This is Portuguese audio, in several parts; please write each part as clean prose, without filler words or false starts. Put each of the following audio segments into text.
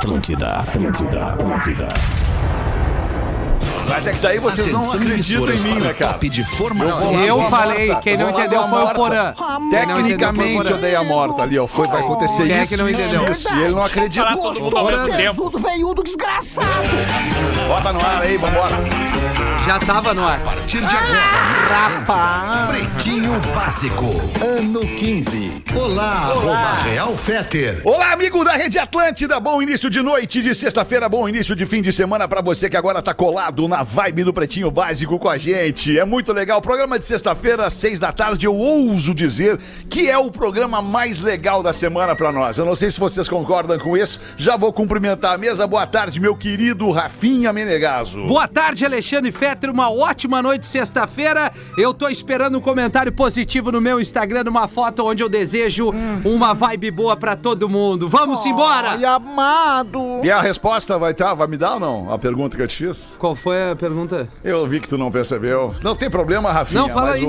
Atlântida. Mas é que daí vocês não acreditam em mim, né, cara? De formação. Eu falei, quem não entendeu foi o Porã. Tecnicamente eu dei a morta ali, ó. Foi, vai acontecer isso. Quem é que não entendeu? E ele não acredita. Gostoso, veiudo, desgraçado. Bota no ar aí, vambora. Já tava no ar. A partir de agora, rapaz. Pretinho Básico, ano 15. Olá, Real Fetter. Olá, amigo da Rede Atlântida. Bom início de noite de sexta-feira, bom início de fim de semana pra você que agora tá colado na vibe do Pretinho Básico com a gente. É muito legal. O programa de sexta-feira, às 6 da tarde, eu ouso dizer que é o programa mais legal da semana pra nós. Eu não sei se vocês concordam com isso. Já vou cumprimentar a mesa. Boa tarde, meu querido Rafinha Menegaso. Boa tarde, Alexandre Fetter. Uma ótima noite de sexta-feira. Eu tô esperando um comentário positivo no meu Instagram, numa foto onde eu desejo uma vibe boa pra todo mundo. Vamos embora! Ai, amado! E a resposta vai me dar ou não? A pergunta que eu te fiz? Qual foi a pergunta? Eu vi que tu não percebeu. Não tem problema, Rafinha. Não, fala aí.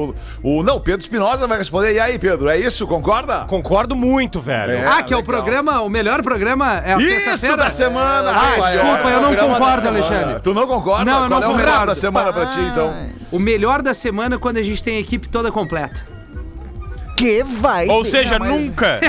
Não, Pedro Espinosa vai responder. E aí, Pedro, é isso? Concorda? Concordo muito, velho. Que é o programa, o melhor programa é a sexta-feira? Isso, da semana! Desculpa, eu não concordo, Alexandre. Tu não concorda? Não, eu não concordo. Qual é o melhor da semana? Pra ti, então. O melhor da semana é quando a gente tem a equipe toda completa. Que vai. Ou seja, nunca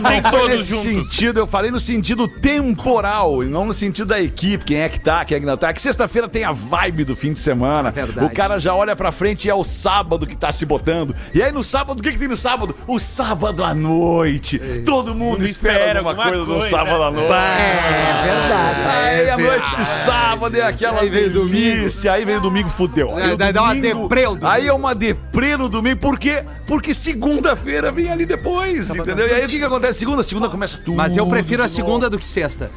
nem todos juntos. Eu falei no sentido temporal e não no sentido da equipe, quem é que tá, quem é que não tá. Que sexta-feira tem a vibe do fim de semana. Verdade. O cara já olha pra frente e é o sábado que tá se botando. E aí no sábado, o que tem no sábado? O sábado à noite. Todo mundo espera alguma coisa no sábado à noite. É verdade. Aí a noite de sábado é aquela delícia. Aí vem o domingo, fudeu. Aí dá uma deprê no domingo. Aí é uma deprê no domingo. Por quê? Porque segunda-feira vem ali depois, entendeu? E aí o que acontece? Segunda começa tudo. Mas eu prefiro a segunda do que sexta.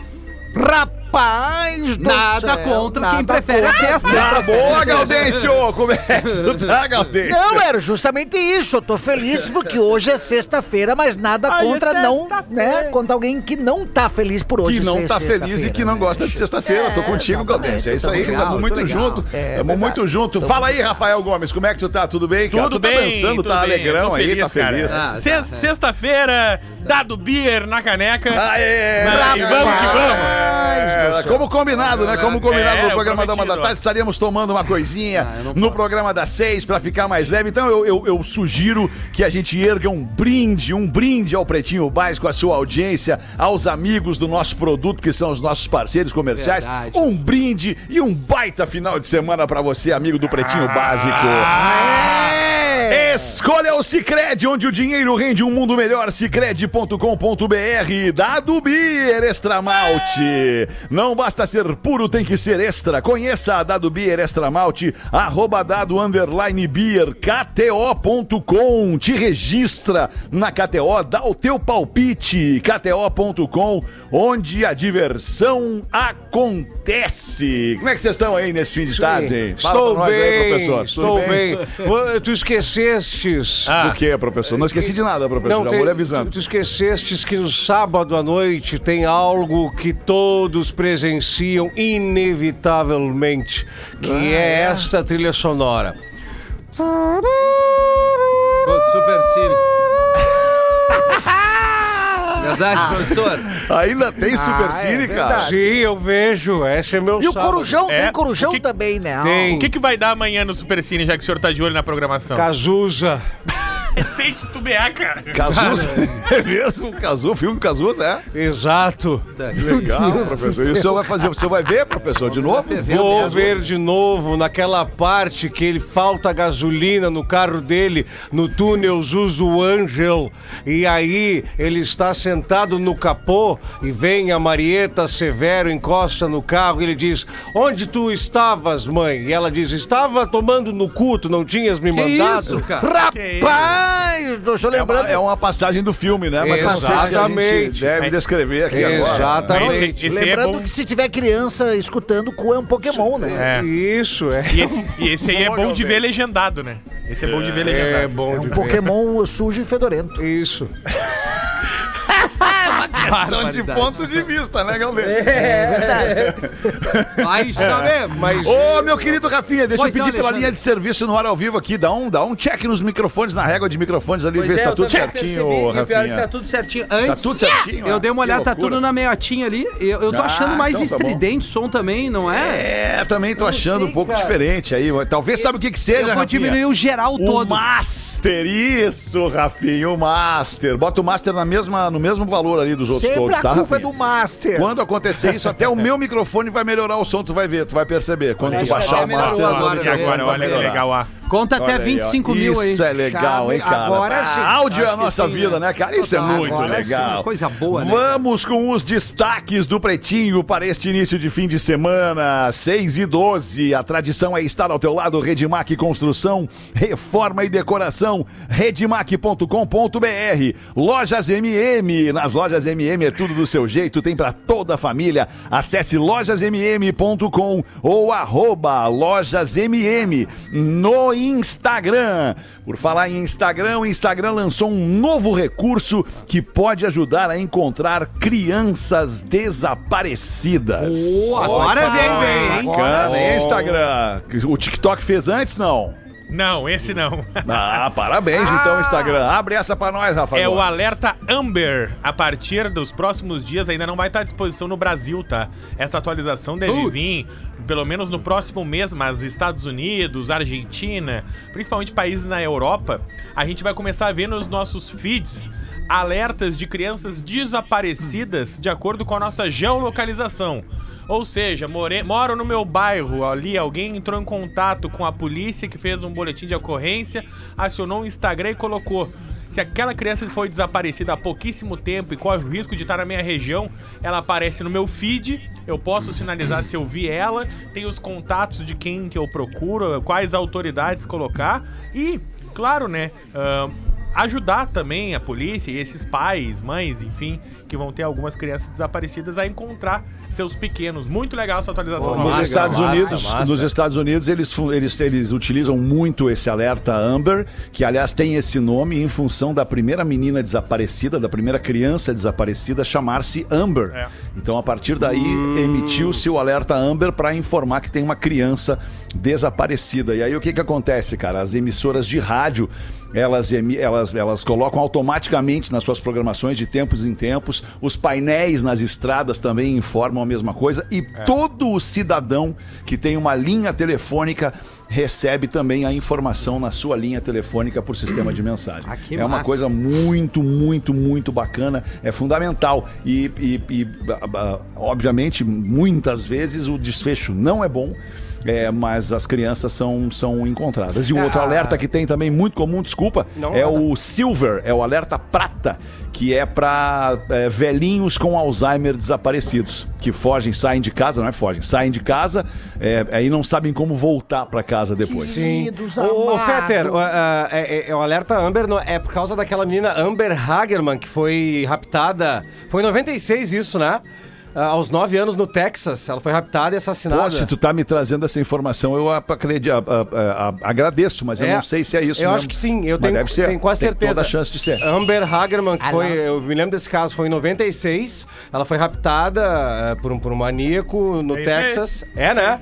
Rapaz do nada céu, contra nada quem prefere a sexta. Tá boa, Gaudêncio! Como é? Tá, Gaudêncio? Não, era justamente isso. Eu tô feliz porque hoje é sexta-feira, mas nada contra não, né? Contra alguém que não tá feliz por hoje. Que não tá feliz e que não gosta de sexta-feira. Tô contigo, Gaudêncio. É isso aí, tamo muito junto. Tamo muito junto. Fala aí, Rafael Gomes, como é que tu tá? Tudo bem? Tudo bem. Tu tá dançando, tá alegrão aí, tá feliz. Sexta-feira, Dado Beer na caneca. E vamos que vamos. Como combinado, né? Como combinado no programa da 1 da tarde, estaríamos tomando uma coisinha no programa das 6 pra ficar mais leve. Então eu sugiro que a gente erga um brinde ao Pretinho Básico, à sua audiência, aos amigos do nosso produto, que são os nossos parceiros comerciais. Verdade. Um brinde e um baita final de semana pra você, amigo do Pretinho Básico. Escolha o Sicredi, onde o dinheiro rende um mundo melhor. Sicredi.com.br. Dado Beer Extra Malte. Não basta ser puro, tem que ser extra. Conheça a Dado Beer Extra Malte. @dado_beer. KTO.com. Te registra na KTO. Dá o teu palpite. KTO.com, onde a diversão acontece. Como é que vocês estão aí nesse fim de tarde, hein? Estou bem, aí, professor. Estou bem. Tu esquecestes... Do que, professor? Não esqueci de nada, professor. Não, já vou lhe avisando. Tu esquecestes que no sábado à noite tem algo que todos presenciam inevitavelmente, que é esta trilha sonora. Super Cine. Verdade, professor? Ainda tem Super Cine, cara? Sim, eu vejo. Esse é meu sábado. E o Corujão, tem Corujão também, né? Tem. O que vai dar amanhã no Super Cine, já que o senhor tá de olho na programação? Cazuza. É sem titubear, cara. Cazuza? É mesmo? O filme do Cazuza, é? Exato. Legal, professor. E o senhor vai fazer, o senhor vai ver, professor, de novo? Vou ver de novo, naquela parte que ele falta gasolina no carro dele, no túnel Zuzu Angel. E aí ele está sentado no capô e vem a Marieta Severo, encosta no carro e ele diz: onde tu estavas, mãe? E ela diz: estava tomando no cu, tu não tinhas me mandado? Isso, cara. Rapaz! Estou lembrando. É uma passagem do filme, né? Mas não sei se a gente deve descrever aqui agora. Exatamente. Lembrando que se tiver criança escutando, o cu é um Pokémon, né? É. Isso, é. E esse aí é bom de ver legendado, né? Esse é bom de ver legendado. É bom de ver. É um Pokémon sujo e fedorento. Isso. questão de ponto de vista, né, Galdês? É verdade. Vai saber, mas... Ô, meu querido Rafinha, deixa eu pedir pela linha de serviço no ar ao vivo aqui, dá um check nos microfones, na régua de microfones ali, ver se tá tudo certinho, Rafinha. Tá tudo certinho. Antes, tá tudo certinho, eu dei uma olhada, tá tudo na meiotinha ali. Eu tô achando mais estridente o som também, não é? É, também tô achando um pouco diferente aí. Talvez, sabe o que que seja, Rafinha? Eu vou diminuir o geral todo. O master, isso, Rafinha, o master. Bota o master no mesmo valor ali dos outros todos, tá? Sempre a culpa é do master. Quando acontecer isso, até o meu microfone vai melhorar o som, tu vai ver, tu vai perceber. Quando tu baixar o master... Agora, olha, legal, ah. Conta até 25 mil aí. Isso é legal, hein, cara? Agora sim. Áudio é a nossa vida, né, cara? Isso é muito legal. Coisa boa, né? Vamos com os destaques do Pretinho para este início de fim de semana. 6:12. A tradição é estar ao teu lado. Redmac Construção, Reforma e Decoração. Redmac.com.br. Lojas MM. Nas Lojas MM é tudo do seu jeito. Tem para toda a família. Acesse lojasmm.com ou @lojasmm no Instagram. Por falar em Instagram, o Instagram lançou um novo recurso que pode ajudar a encontrar crianças desaparecidas. Agora vem, hein? Bacana, hein, Instagram? O TikTok fez antes, não? Não, esse não. Ah, parabéns então, Instagram. Abre essa pra nós, Rafa. É agora. O alerta Amber. A partir dos próximos dias ainda não vai estar à disposição no Brasil, tá? Essa atualização deve vir pelo menos no próximo mês, mas Estados Unidos, Argentina, principalmente países na Europa, a gente vai começar a ver nos nossos feeds alertas de crianças desaparecidas de acordo com a nossa geolocalização. Ou seja, moro no meu bairro, ali alguém entrou em contato com a polícia que fez um boletim de ocorrência, acionou o Instagram e colocou: se aquela criança foi desaparecida há pouquíssimo tempo e corre o risco de estar na minha região, ela aparece no meu feed, eu posso sinalizar se eu vi ela, tenho os contatos de quem que eu procuro, quais autoridades colocar e, claro, né, ajudar também a polícia e esses pais, mães, enfim, que vão ter algumas crianças desaparecidas a encontrar seus pequenos. Muito legal essa atualização. Nos Estados Unidos, eles utilizam muito esse alerta Amber, que aliás tem esse nome em função da primeira menina desaparecida, da primeira criança desaparecida, chamar-se Amber. É. Então, a partir daí, emitiu-se o alerta Amber para informar que tem uma criança desaparecida. E aí, o que acontece, cara? As emissoras de rádio, elas colocam automaticamente nas suas programações de tempos em tempos, os painéis nas estradas também informam a mesma coisa e todo o cidadão que tem uma linha telefônica recebe também a informação na sua linha telefônica por sistema de mensagem. Ah, é uma coisa muito, muito, muito bacana, é fundamental e obviamente muitas vezes o desfecho não é bom. É, mas as crianças são encontradas. E o outro alerta que tem também, muito comum, desculpa, o Silver, é o alerta prata, que é para velhinhos com Alzheimer desaparecidos, que saem de casa aí não sabem como voltar para casa depois. Sim. Ô Fetter, o alerta Amber é por causa daquela menina Amber Hagerman, que foi raptada, foi em 96 isso, né? Aos 9 anos no Texas, ela foi raptada e assassinada. Pô, se tu tá me trazendo essa informação, eu agradeço, mas eu não sei se é isso mesmo. Eu acho que sim, eu tenho quase certeza. Toda a chance de ser. Amber Hagerman, eu me lembro desse caso, foi em 96, ela foi raptada por um maníaco no Texas. É, né?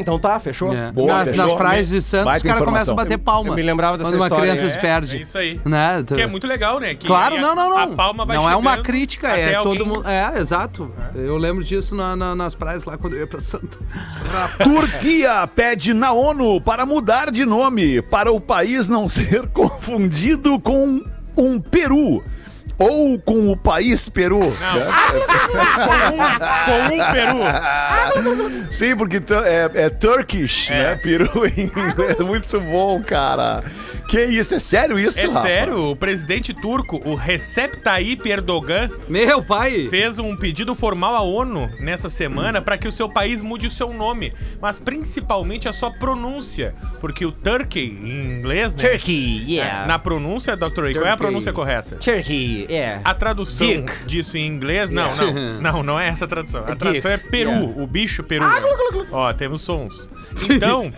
Então tá, fechou. É. Boa, nas praias de Santos, os caras começam a bater palma. Eu me lembrava dessa história. Quando uma criança se perde. É isso aí. Né? Que é muito legal, né? Que claro, não. A palma vai não é uma crítica, é todo mundo... É, exato. Eu lembro disso nas praias lá quando eu ia pra Santa. Turquia pede na ONU para mudar de nome, para o país não ser confundido com um Peru. Ou com o país Peru. Não. Com um Peru. Sim, porque é Turkish, né? Peru em inglês. Muito bom, cara. Que isso? É sério isso, Rafa? É sério. O presidente turco, o Recep Tayyip Erdogan... Meu pai! Fez um pedido formal à ONU nessa semana para que o seu país mude o seu nome. Mas principalmente a sua pronúncia. Porque o Turkey, em inglês, né? Turkey, yeah. Na pronúncia, Dr. E, qual é a pronúncia correta? Turkey. É. A tradução disso em inglês, não é essa a tradução. A tradução é peru, o bicho peru. Ó, temos sons. Então,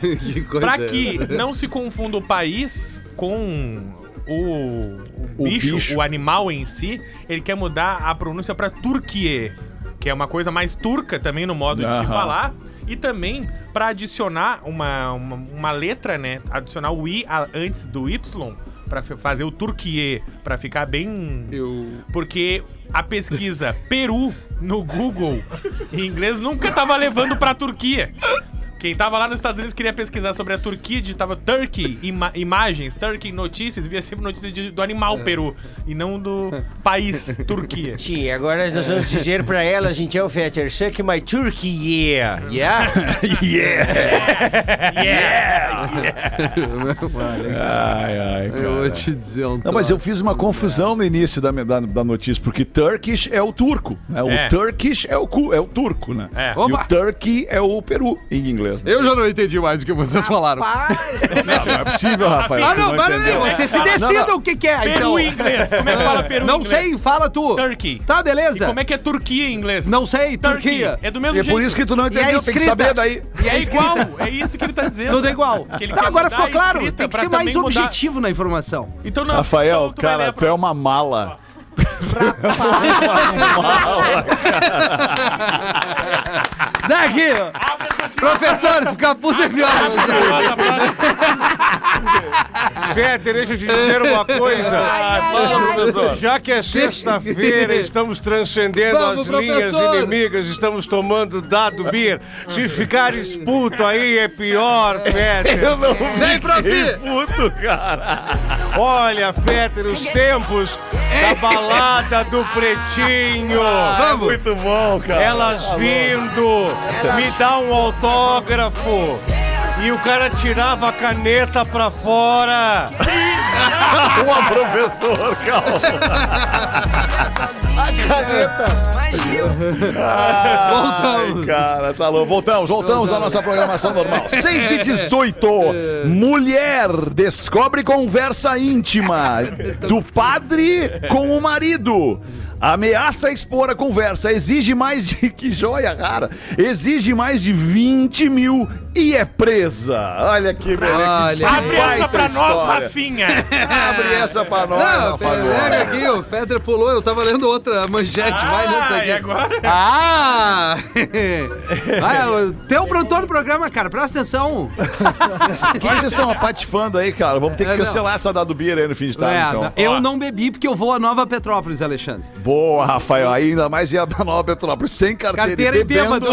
para que não se confunda o país com o bicho, o animal em si, ele quer mudar a pronúncia pra Turkiye, que é uma coisa mais turca também no modo de se falar. E também pra adicionar uma letra, né? Adicionar o I antes do Y pra fazer o Turkiye, pra ficar bem... Porque a pesquisa Peru no Google em inglês nunca tava levando pra Turquia. Quem tava lá nos Estados Unidos queria pesquisar sobre a Turquia, digitava Turkey, imagens, Turkey, notícias, via sempre notícias do animal Peru, e não do país, Turquia. Sim, agora nós vamos dizer pra ela, gente, é o Fetter, suck my Turkey, yeah, yeah? Yeah! Yeah! Ai, ai, cara. Eu vou te dizer um... Não, mas eu fiz uma confusão no início da notícia, porque Turkish é o turco, né? O Turkish é o turco, né? É. E o Turkey é o Peru, em inglês. Eu já não entendi mais o que vocês falaram. Não é possível, Rafael. Ah, não, peraí. Você se decida o que é. Peru então. Em inglês. Como é que fala peru em inglês? Não sei, fala tu. Turkey. Tá, beleza. E como é que é Turquia em inglês? Não sei, Turquia. É do mesmo jeito. É por isso que tu não entendeu, tem que saber daí. E é igual, é isso que ele tá dizendo. Tudo igual. Que ele agora ficou claro, tem que ser mais objetivo na informação. Então não. Rafael, cara, tu é uma mala. Daqui, professores, ficar puta pior. Fetter, deixa eu te dizer uma coisa. Já que é sexta-feira, estamos transcendendo linhas inimigas, estamos tomando Dado Beer. Se ficares puto aí é pior, Fetter. Eu não fiquei puto, cara. Olha, Fetter, os tempos da balada do Pretinho. Vamos. Muito bom, cara. Elas vindo, me dá um autógrafo. E o cara tirava a caneta pra fora. Uma professor, calma. A caneta. Voltamos. Ai, cara, tá louco. Voltamos à nossa programação normal. 6h18. Mulher descobre conversa íntima do padre com o marido. Ameaça expor a conversa, exige mais de... Que joia rara! Exige mais de 20 mil e é presa. Olha que beleza. Abre essa pra nós, Rafinha. Abre essa pra nós, Rafael. Aqui, o Fetter pulou, eu tava lendo outra manchete. Vai nessa aqui. E agora? Ah! Tem um produtor do programa, cara, presta atenção. O que vocês estão apatifando aí, cara? Vamos ter que cancelar essa Dado Beer aí no fim de tarde, então. Eu não bebi porque eu vou a Nova Petrópolis, Alexandre. Boa, Rafael, ainda mais ia pra Nova Petrópolis, sem carteira e bêbado.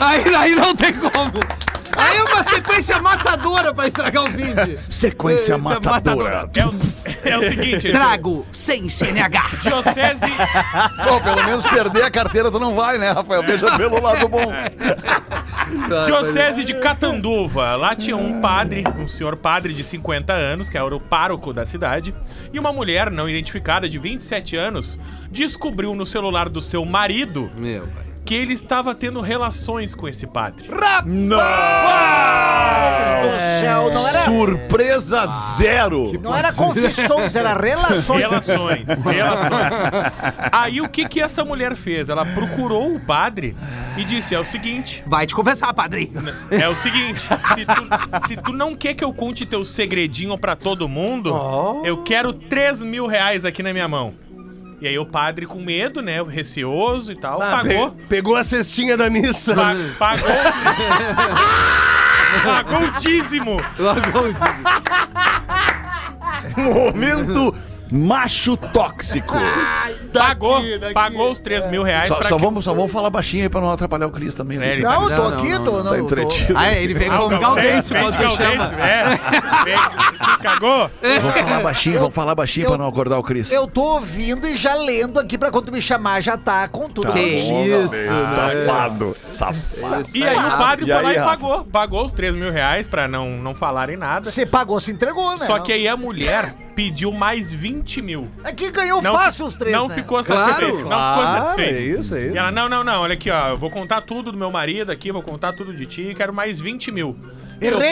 Aí não tem como. Aí é uma sequência matadora pra estragar o vídeo. Sequência matadora. É o seguinte... Trago sem CNH. Diocese... Bom, pelo menos perder a carteira tu não vai, né, Rafael? Deixa pelo lado bom. Diocese de Catanduva. Lá tinha um padre, um senhor padre de 50 anos, que era o pároco da cidade, e uma mulher não identificada de 27 anos descobriu no celular do seu marido... Meu pai. Que ele estava tendo relações com esse padre. Não! Não era... Surpresa zero! Não era confissões, era relações. Relações. Aí o que essa mulher fez? Ela procurou o padre e disse, é o seguinte... Vai te confessar, padre. É o seguinte, se tu não quer que eu conte teu segredinho pra todo mundo, eu quero 3 mil reais aqui na minha mão. E aí o padre com medo, né, receoso e tal, pagou. Pegou a cestinha da missa. Pagou. Pagou o dízimo. Momento macho tóxico. Pagou os 3 mil reais. Só vamos falar baixinho aí pra não atrapalhar o Cris também. É, não, tô aqui, tô entretido. Ah, ele veio com o Galdêncio, pode chamar. Cagou? Vamos falar baixinho pra não acordar o Cris. Eu tô ouvindo e já lendo aqui pra quando me chamar já tá com tudo. Que isso? Safado. E aí o padre foi lá e pagou. Pagou os 3 mil reais pra não falarem nada. Você pagou, se entregou, né? Só que aí a mulher... pediu mais 20 mil. É que ganhou fácil os três, né? Ficou satisfeito. Não ficou satisfeito. É isso. E ela, não, olha aqui, ó, eu vou contar tudo do meu marido aqui, vou contar tudo de ti, quero mais 20 mil. Errei,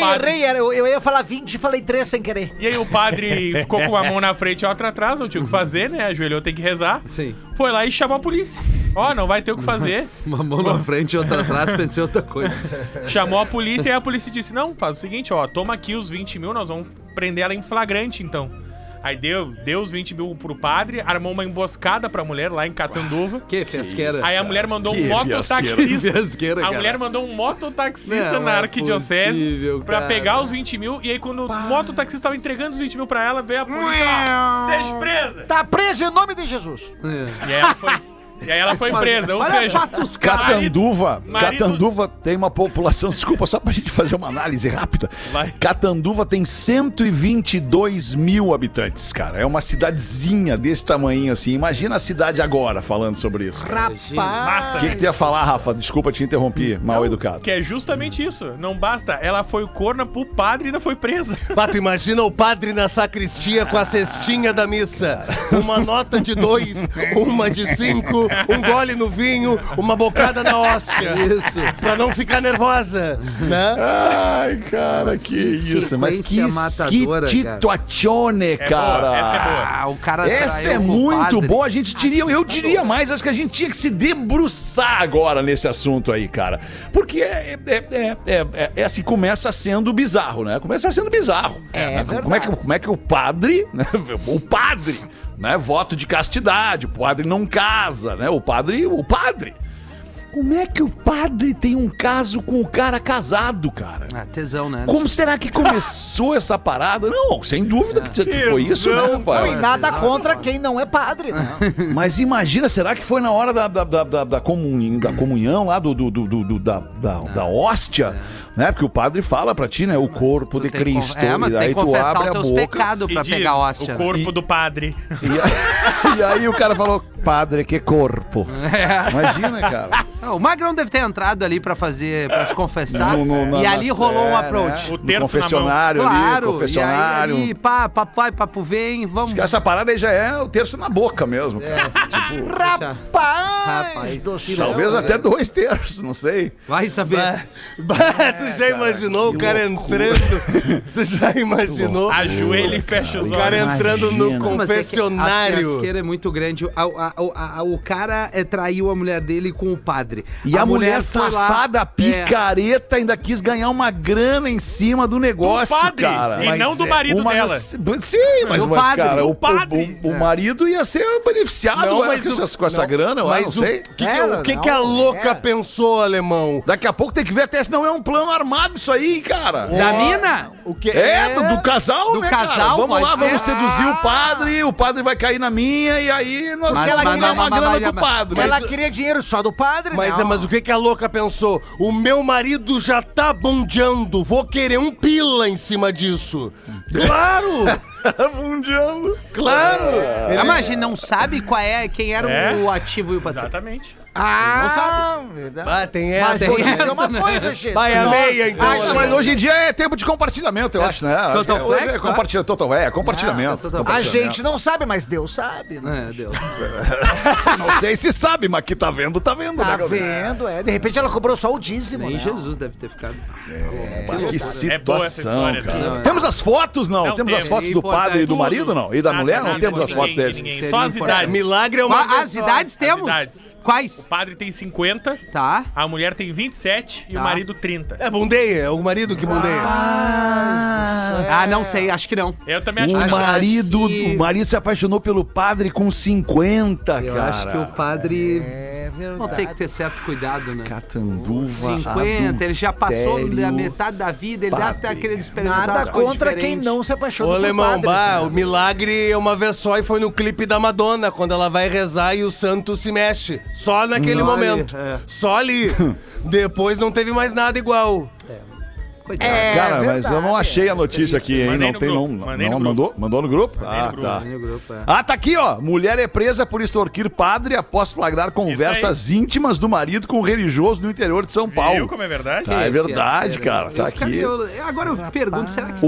eu ia falar 20 e falei 3 sem querer. E aí o padre ficou com a mão na frente e outra atrás, não tinha o que fazer, né? Ajoelhou, tem que rezar. Sim. Foi lá e chamou a polícia. Ó, não vai ter o que fazer. Uma mão na frente e outra atrás, pensei outra coisa. Chamou a polícia e a polícia disse, não, faz o seguinte, ó, toma aqui os 20 mil, nós vamos prender ela em flagrante, então. Aí deu os 20 mil pro padre, armou uma emboscada pra mulher lá em Catanduva. Que fiasqueira. Aí a mulher mandou um mototaxista. A mulher mandou um mototaxista na arquidiocese pra pegar os 20 mil. E aí quando o mototaxista tava entregando os 20 mil pra ela, veio a polícia lá. Esteja presa. Tá presa em nome de Jesus. É. E aí ela foi... E aí ela foi presa, ou seja... Catanduva tem uma população... Desculpa, só pra gente fazer uma análise rápida. Vai. Catanduva tem 122 mil habitantes, cara. É uma cidadezinha desse tamanho, assim. Imagina a cidade agora falando sobre isso. Cara. Rapaz! O que tu ia falar, Rafa? Desculpa te interromper, mal educado. Que é justamente isso. Não basta. Ela foi corna pro padre e ainda foi presa. Bato, imagina o padre na sacristia com a cestinha da missa. Cara. Uma nota de 2, uma de 5... Um gole no vinho, uma bocada na hóstia. Isso. Pra não ficar nervosa, né? Ai, cara, mas que isso. Mas que situazione, cara. Essa é boa. Ah, o cara essa é muito boa. A gente diria, eu diria mais, acho que a gente tinha que se debruçar agora nesse assunto aí, cara. Porque assim, começa sendo bizarro, né? Começa sendo bizarro. É, né? Como é que o padre, né? O padre... Né, voto de castidade, o padre não casa, né? O padre. Como é que o padre tem um caso com o cara casado, cara? Ah, tesão, né? Como será que começou essa parada? Não, sem dúvida que foi isso, né, rapaz? Não, e nada contra quem não é padre, né? Mas imagina, será que foi na hora da comunhão lá, da hóstia, né? Porque o padre fala pra ti, né? O corpo de Cristo. Mas e aí tu abre a boca. Tem que confessar os teus pecados pra pegar a hóstia. O corpo do padre. E aí o cara falou, padre, que corpo. Imagina, cara. O Magrão deve ter entrado ali pra fazer, pra se confessar, e ali rolou um approach. O terço confessionário na mão. Claro, confessionário. E aí, papo vai, papo vem, vamos. Essa parada aí já é o terço na boca mesmo, cara. Tipo, rapaz do céu. Talvez até 2 terços, não sei. Vai saber. Tu já imaginou o cara entrando? Tu já imaginou? Ajoelha e fecha os olhos. O cara entrando no confessionário. A casqueira é muito grande. O cara traiu a mulher dele com o padre. E a mulher safada, lá, picareta, ainda quis ganhar uma grana em cima do negócio, do padre, cara. E mas não do marido dela. Sim, mas o padre, cara, o marido ia ser beneficiado com essa grana, eu não sei. O que a louca pensou, alemão? Daqui a pouco tem que ver até se não é um plano armado isso aí, cara. Da mina? O que? Do casal, do né, casal, cara? Vamos lá, vamos seduzir o padre vai cair na minha e aí nós vamos ganhar uma grana do padre. Ela queria dinheiro só do padre. Mas o que a louca pensou? O meu marido já tá bundeando, vou querer um pila em cima disso. Claro! Bundeando. Claro! Mas a gente não sabe quem era o ativo e o passivo. Exatamente. Ah, verdade. Tem essa. Mas hoje é uma coisa, gente. Vai a meia, então. Mas hoje em dia é tempo de compartilhamento, eu acho, né? Total flex, né? Compartilhamento. A gente não sabe, mas Deus sabe, né? Deus. Não sei se sabe, mas que tá vendo, tá vendo, né? Tá vendo, De repente ela cobrou só o dízimo, né? Jesus deve ter ficado... Que situação, cara. Temos as fotos, não? Temos as fotos do padre e do marido, não? E da mulher? Não temos as fotos deles. Só as idades. Milagre é uma... As idades temos? Quais? O padre tem 50, a mulher tem 27 e o marido 30. É bundeia, é o marido que bundeia. Não sei, acho que não. Eu também acho que não. O marido se apaixonou pelo padre com 50, cara. Eu acho que o padre... Não, tem que ter certo cuidado, né? Catanduva, 50, ele já passou da metade da vida, ele deve ter querido experimentar nada contra quem não se apaixonou pelo padre. Ô, alemão, o milagre é uma vez só e foi no clipe da Madonna, quando ela vai rezar e o santo se mexe. Só naquele momento. Só ali. Depois não teve mais nada igual. Coitado. Cara, verdade, mas eu não achei a notícia aqui, hein? Mandei mandou no grupo? Tá aqui, ó. Mulher é presa por extorquir padre após flagrar conversas íntimas do marido com um religioso no interior de São Paulo. Viu como é verdade? É verdade, cara. Tá aqui. Agora eu pergunto, será que...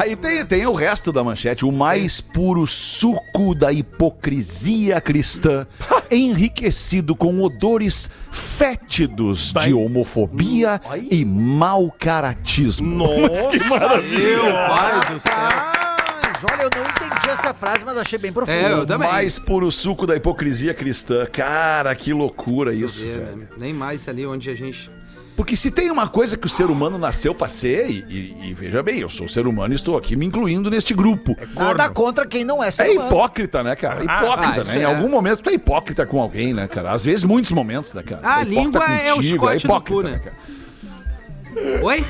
Aí tem o resto da manchete. O mais puro suco da hipocrisia cristã, enriquecido com odores fétidos de homofobia e mau caratismo. Nossa, que maravilha! Meu pai do céu! Olha, eu não entendi essa frase, mas achei bem profunda. Eu também. Mais puro suco da hipocrisia cristã. Cara, que loucura isso, velho. Nem mais ali onde a gente... Porque se tem uma coisa que o ser humano nasceu pra ser, e veja bem, eu sou ser humano e estou aqui me incluindo neste grupo. É nada contra quem não é ser humano. É hipócrita, né, cara? Hipócrita, né? Em algum momento tu é hipócrita com alguém, né, cara? Às vezes, muitos momentos, né, cara? A língua contigo, é o chicote do cu, né, cara? Oi?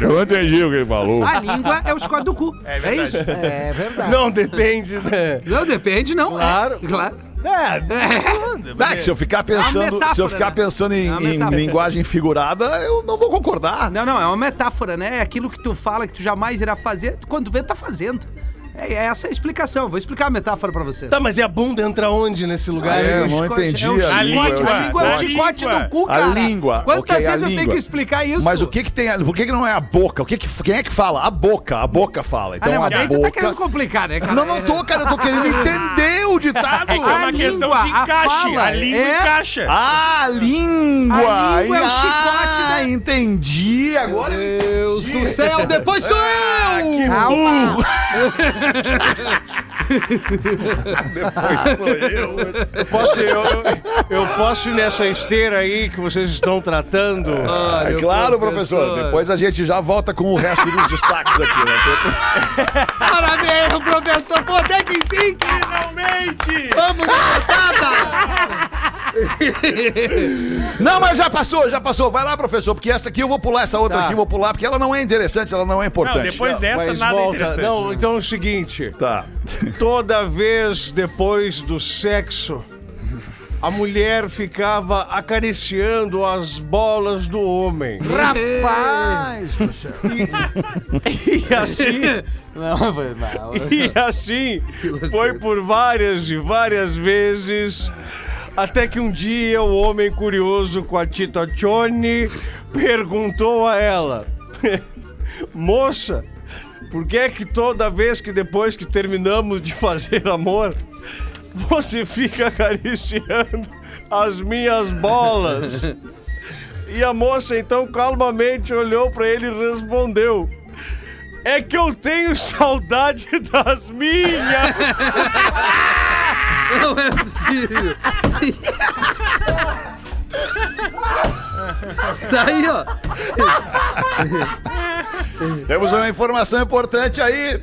Eu não entendi o que ele falou. A língua é o chicote do cu. É isso? É verdade. Não depende, né? Não depende, não. Claro. É, claro. É, que se eu ficar pensando, metáfora, se eu ficar pensando em linguagem figurada, eu não vou concordar. Não, não, é uma metáfora, né? É aquilo que tu fala que tu jamais irá fazer, quando tu vê, tá fazendo. É essa é a explicação. Vou explicar a metáfora pra vocês. Tá, mas e a bunda entra onde nesse lugar? Ah, eu não entendi. A língua é o chicote do cu, cara. A língua. Quantas vezes eu tenho que explicar isso? Mas o que que tem... Por que que não é a boca? O que que, quem é que fala? A boca. A boca fala. Então, não, mas daí tu tá querendo complicar, né, cara? Não, não tô, cara. Eu tô querendo entender o ditado. É uma questão de encaixe. A língua encaixa. Ah, a língua. A língua é o chicote, né? Entendi. Agora... Deus do céu. Depois sou eu. Calma. Depois sou eu posso ir nessa esteira aí que vocês estão tratando. Ah, é claro, professor. Depois a gente já volta com o resto dos destaques aqui, né? Parabéns, professor. Pô, até que enfim, finalmente. Vamos voltar. Não, mas já passou. Vai lá, professor, porque essa aqui eu vou pular, essa outra aqui eu vou pular, porque ela não é interessante, ela não é importante. Não, depois dessa nada volta. Interessante. Não, então é o seguinte. Tá. Toda vez depois do sexo, a mulher ficava acariciando as bolas do homem. Rapaz! E assim foi por várias e várias vezes... Até que um dia o homem curioso com a Tita Tchone perguntou a ela: moça, por que é que toda vez que depois que terminamos de fazer amor, você fica acariciando as minhas bolas? E a moça então calmamente olhou pra ele e respondeu: é que eu tenho saudade das minhas! Não é possível. Tá aí, ó. Temos uma informação importante aí.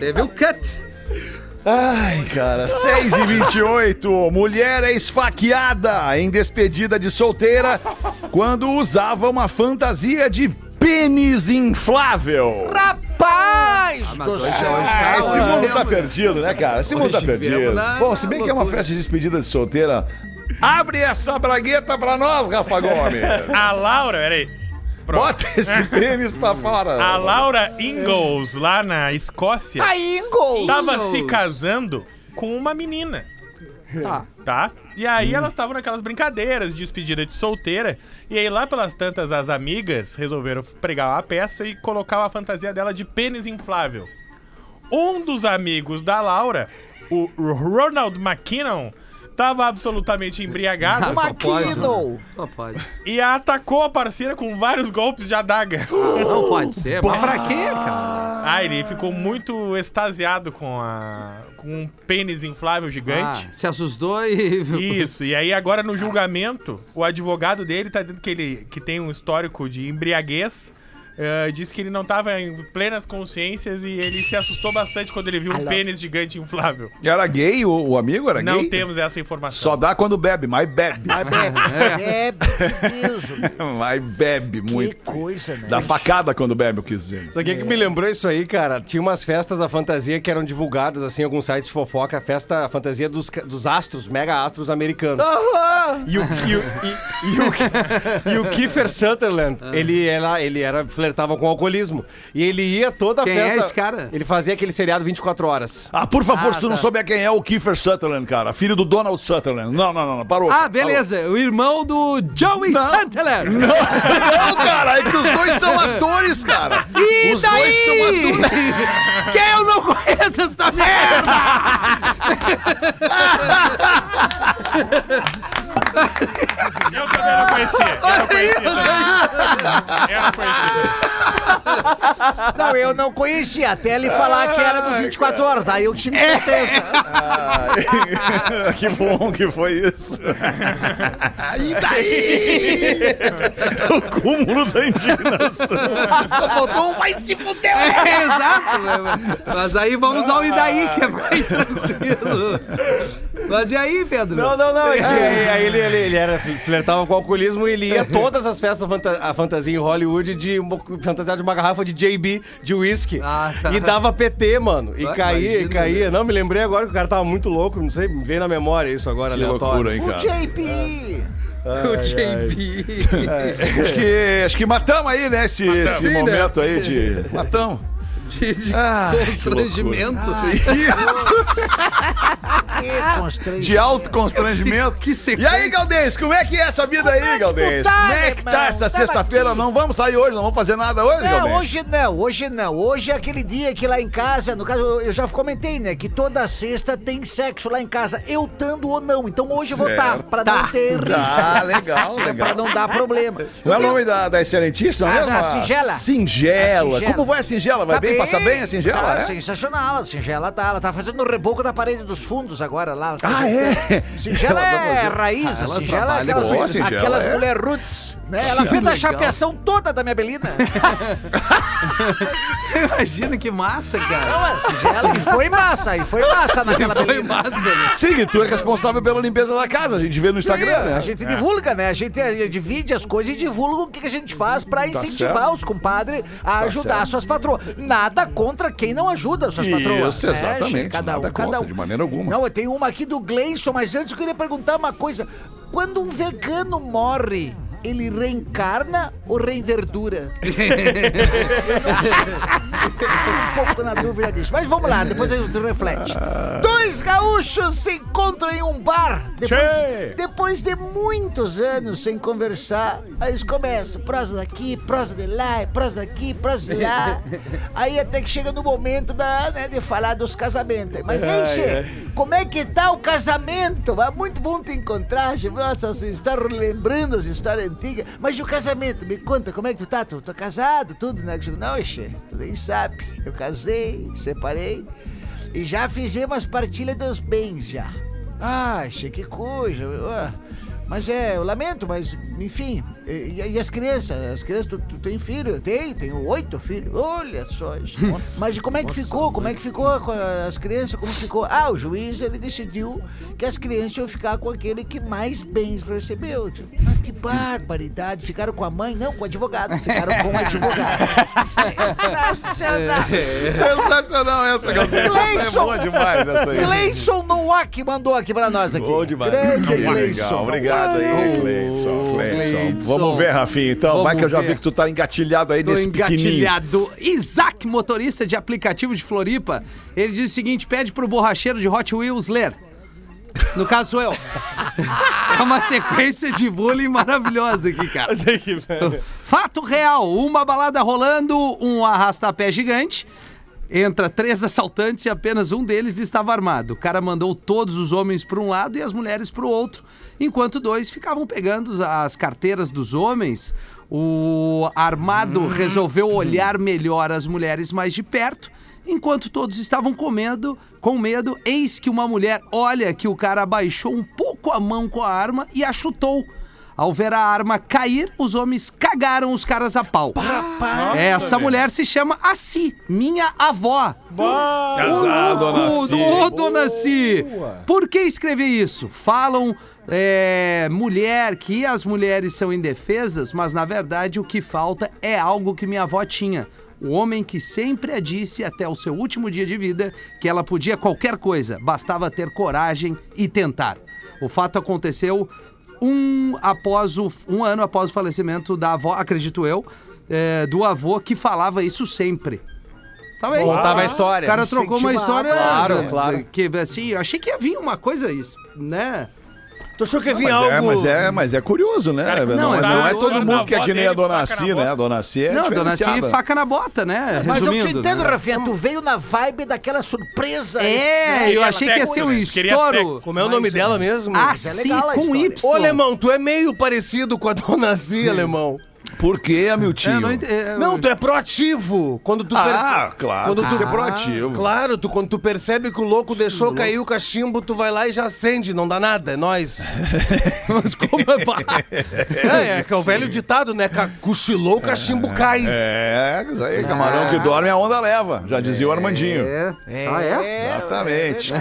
Teve o cut. Ai, cara, 6h28, mulher é esfaqueada em despedida de solteira quando usava uma fantasia de pênis inflável. Rapaz! Esse mundo tá perdido, né, cara? Esse mundo tá perdido. Bom, se bem que é uma festa de despedida de solteira, abre essa bragueta pra nós, Rafa Gomes. A Laura, peraí. Pronto. Bota esse pênis pra fora. A Laura Ingalls, lá na Escócia, tava se casando com uma menina. Tá? E aí elas estavam naquelas brincadeiras de despedida de solteira. E aí lá pelas tantas, as amigas resolveram pregar uma peça e colocar a fantasia dela de pênis inflável. Um dos amigos da Laura, o Ronald McKinnon, tava absolutamente embriagado. Só pode. E atacou a parceira com vários golpes de adaga. Ah, não pode ser. Mas pra quê, cara? Ah, ele ficou muito extasiado com um pênis inflável gigante. Ah, se assustou e... Isso. E aí agora no julgamento, o advogado dele tá dizendo que tem um histórico de embriaguez. Disse que ele não tava em plenas consciências e ele se assustou bastante quando ele viu um pênis gigante inflável. Era gay? O amigo era gay? Não temos essa informação. Só dá quando bebe, mas bebe. Mas bebe muito. Que coisa, né? Dá facada quando bebe, eu quis dizer. Só que que me lembrou isso aí, cara. Tinha umas festas da fantasia que eram divulgadas, assim, em alguns sites de fofoca, a fantasia dos astros, mega astros americanos. E o Kiefer Sutherland, ele era flertava com o alcoolismo. E ele ia toda a festa. Quem é esse cara? Ele fazia aquele seriado 24 horas. Ah, por favor, se tu não souber quem é o Kiefer Sutherland, cara. Filho do Donald Sutherland. Não. Parou. Ah, beleza. Parou. O irmão do Joey Sutherland. Não, cara. É que os dois são atores, cara. E os daí? Dois são atores. Quem eu não conheço essa merda? Eu também não conhecia. Eu não conhecia. Não, eu não conhecia, até ele falar que era do 24 horas, aí eu tive certeza. Que bom que foi isso. E daí? O cúmulo da indignação. Só faltou um, vai se fuder. É, exato, mas aí vamos ao e daí, que é mais tranquilo. Mas e aí, Pedro? Não. Ele era, flertava com alcoolismo, ele ia a todas as festas, a fantasia em Hollywood, de fantasiado de uma garrafa de JB de uísque. Ah, tá. E dava PT, mano. E caía. Né? Não, me lembrei agora que o cara tava muito louco, não sei, me veio na memória isso agora, que loucura, hein, cara? O JB! O JB! Acho que matamos aí, né, esse momento, né? Aí de... Matamos. De constrangimento. Isso. De alto constrangimento. Que sequência. E aí, Galdês, como é que é essa vida aí, Galdês? Como é que tá essa sexta-feira? Não vamos sair hoje, não vamos fazer nada hoje, Galdês? Não, hoje não. Hoje é aquele dia que lá em casa, no caso, eu já comentei, né? Que toda sexta tem sexo lá em casa, eu tando ou não. Então hoje eu vou estar, pra não ter risco. Ah, legal. Pra não dar problema. Não é o nome da excelentíssima mesmo? A Singela. Singela. Como vai a Singela? Vai bem? Passa bem a Singela, tá, é? Sensacional, a Singela tá. Ela tá fazendo o reboco da parede dos fundos agora lá. Ah, é? Singela é raiz, a Singela é aquelas mulheres roots, né? Ela fez a chapeação toda da minha Belina. Imagina que massa, cara. Não, a Singela e foi massa naquela Belina. Né? Sim, tu é responsável pela limpeza da casa, a gente vê no Instagram, né? A gente divulga, né? A gente divide as coisas e divulga o que a gente faz pra incentivar os compadres a ajudar as suas patroas. Nada contra quem não ajuda suas patroas. Isso, exatamente. Né? Cada um. De maneira alguma. Não, eu tenho uma aqui do Gleison, mas antes eu queria perguntar uma coisa. Quando um vegano morre, ele reencarna ou reenverdura? Um pouco na dúvida disso. Mas vamos lá, depois a gente reflete. Dois gaúchos se encontram em um bar. Depois de muitos anos sem conversar, aí eles começam. Prosa daqui, prosa de lá, prosa daqui, prosa de lá. Aí até que chega no momento de falar dos casamentos. Mas, gente, como é que tá o casamento? É muito bom te encontrar. Nossa, você está relembrando as histórias antigas. Mas e o casamento? Me conta, como é que tu tá? Tu tá casado, tudo, né? Eu digo, não, che, tu nem sabe. Eu casei, separei e já fizemos as partilhas dos bens já. Ah, achei que coisa. Mas eu lamento, mas enfim. E as crianças? As crianças, tu tem filho? Eu tenho 8 filhos. Olha só. Nossa, mas como é que ficou? Mãe. Como é que ficou as crianças? Como ficou? Ah, o juiz, ele decidiu que as crianças iam ficar com aquele que mais bens recebeu. Mas que barbaridade. Ficaram com a mãe? Não, com o advogado. Ficaram com o advogado. Sensacional essa, galera. Gleison, é bom demais essa aí. Gleison Nowak mandou aqui pra nós aqui. Bom demais. Grande Gleison. Obrigado aí, Gleison. Vamos ver, Rafinha, então. Vamos vai que eu já ver. Vi que tu tá engatilhado aí. Tô nesse engatilhado. Pequenininho. Isaac, motorista de aplicativo de Floripa, ele diz o seguinte, pede pro borracheiro de Hot Wheels ler. No caso sou eu. É uma sequência de bullying maravilhosa aqui, cara. Fato real, uma balada rolando, um arrastapé gigante. Entra 3 assaltantes e apenas um deles estava armado. O cara mandou todos os homens para um lado e as mulheres para o outro, enquanto 2 ficavam pegando as carteiras dos homens. O armado resolveu olhar melhor as mulheres mais de perto, enquanto todos estavam comendo, com medo. Eis que uma mulher olha que o cara abaixou um pouco a mão com a arma e a chutou. Ao ver a arma cair, os homens cagaram os caras a pau. Nossa, essa mulher se chama Assi, minha avó. Boa. Dona Assi. Por que escrever isso? Falam que as mulheres são indefesas, mas na verdade o que falta é algo que minha avó tinha. O homem que sempre a disse até o seu último dia de vida que ela podia qualquer coisa, bastava ter coragem e tentar. O fato aconteceu... Um ano após o falecimento da avó, acredito eu, do avô que falava isso sempre. Tá bem? Contava a história. O cara trocou uma história. Claro. Que, assim, eu achei que ia vir uma coisa, isso, né? Tu achou que vinha algo... Mas é curioso, né? Cara, não é todo mundo que é que nem a Dona Assi, né? A Dona Assi é faca na bota, né? Mas resumindo, eu te entendo, Rafinha. Tu veio na vibe daquela surpresa. Eu achei que ia ser um estouro. Como é o nome dela mesmo? Assi, com Y. Ô, alemão, tu é meio parecido com a Dona Assi, alemão. Por quê, meu tio? Não, tu é proativo. Quando tu claro, quando tu... ser proativo. Claro, tu, quando tu percebe que o louco deixou cair o cachimbo, tu vai lá e já acende, não dá nada, é nóis. Mas como é o velho ditado, né? Cochilou, o cachimbo cai. É, camarão que dorme, a onda leva, já dizia o Armandinho. Exatamente.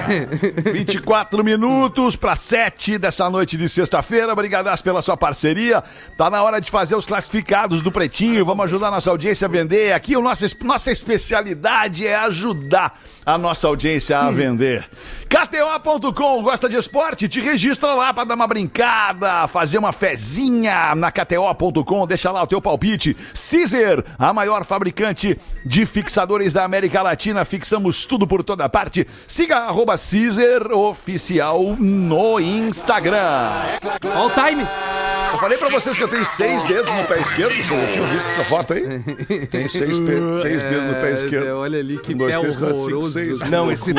24 minutos para 7 dessa noite de sexta-feira, obrigadaço pela sua parceria, tá na hora de fazer os classificados do Pretinho, vamos ajudar a nossa audiência a vender, aqui a nossa especialidade é ajudar a nossa audiência a vender. KTO.com, gosta de esporte? Te registra lá pra dar uma brincada, fazer uma fezinha na KTO.com, deixa lá o teu palpite. Caesar, a maior fabricante de fixadores da América Latina, fixamos tudo por toda parte. Siga arroba Caesar Oficial no Instagram. All time! Eu falei pra vocês que eu tenho 6 dedos no pé esquerdo, vocês já tinham visto essa foto aí? Tem 6 dedos no pé esquerdo. Olha ali que 1, 2, 3, 4, 5, 6. Não, esse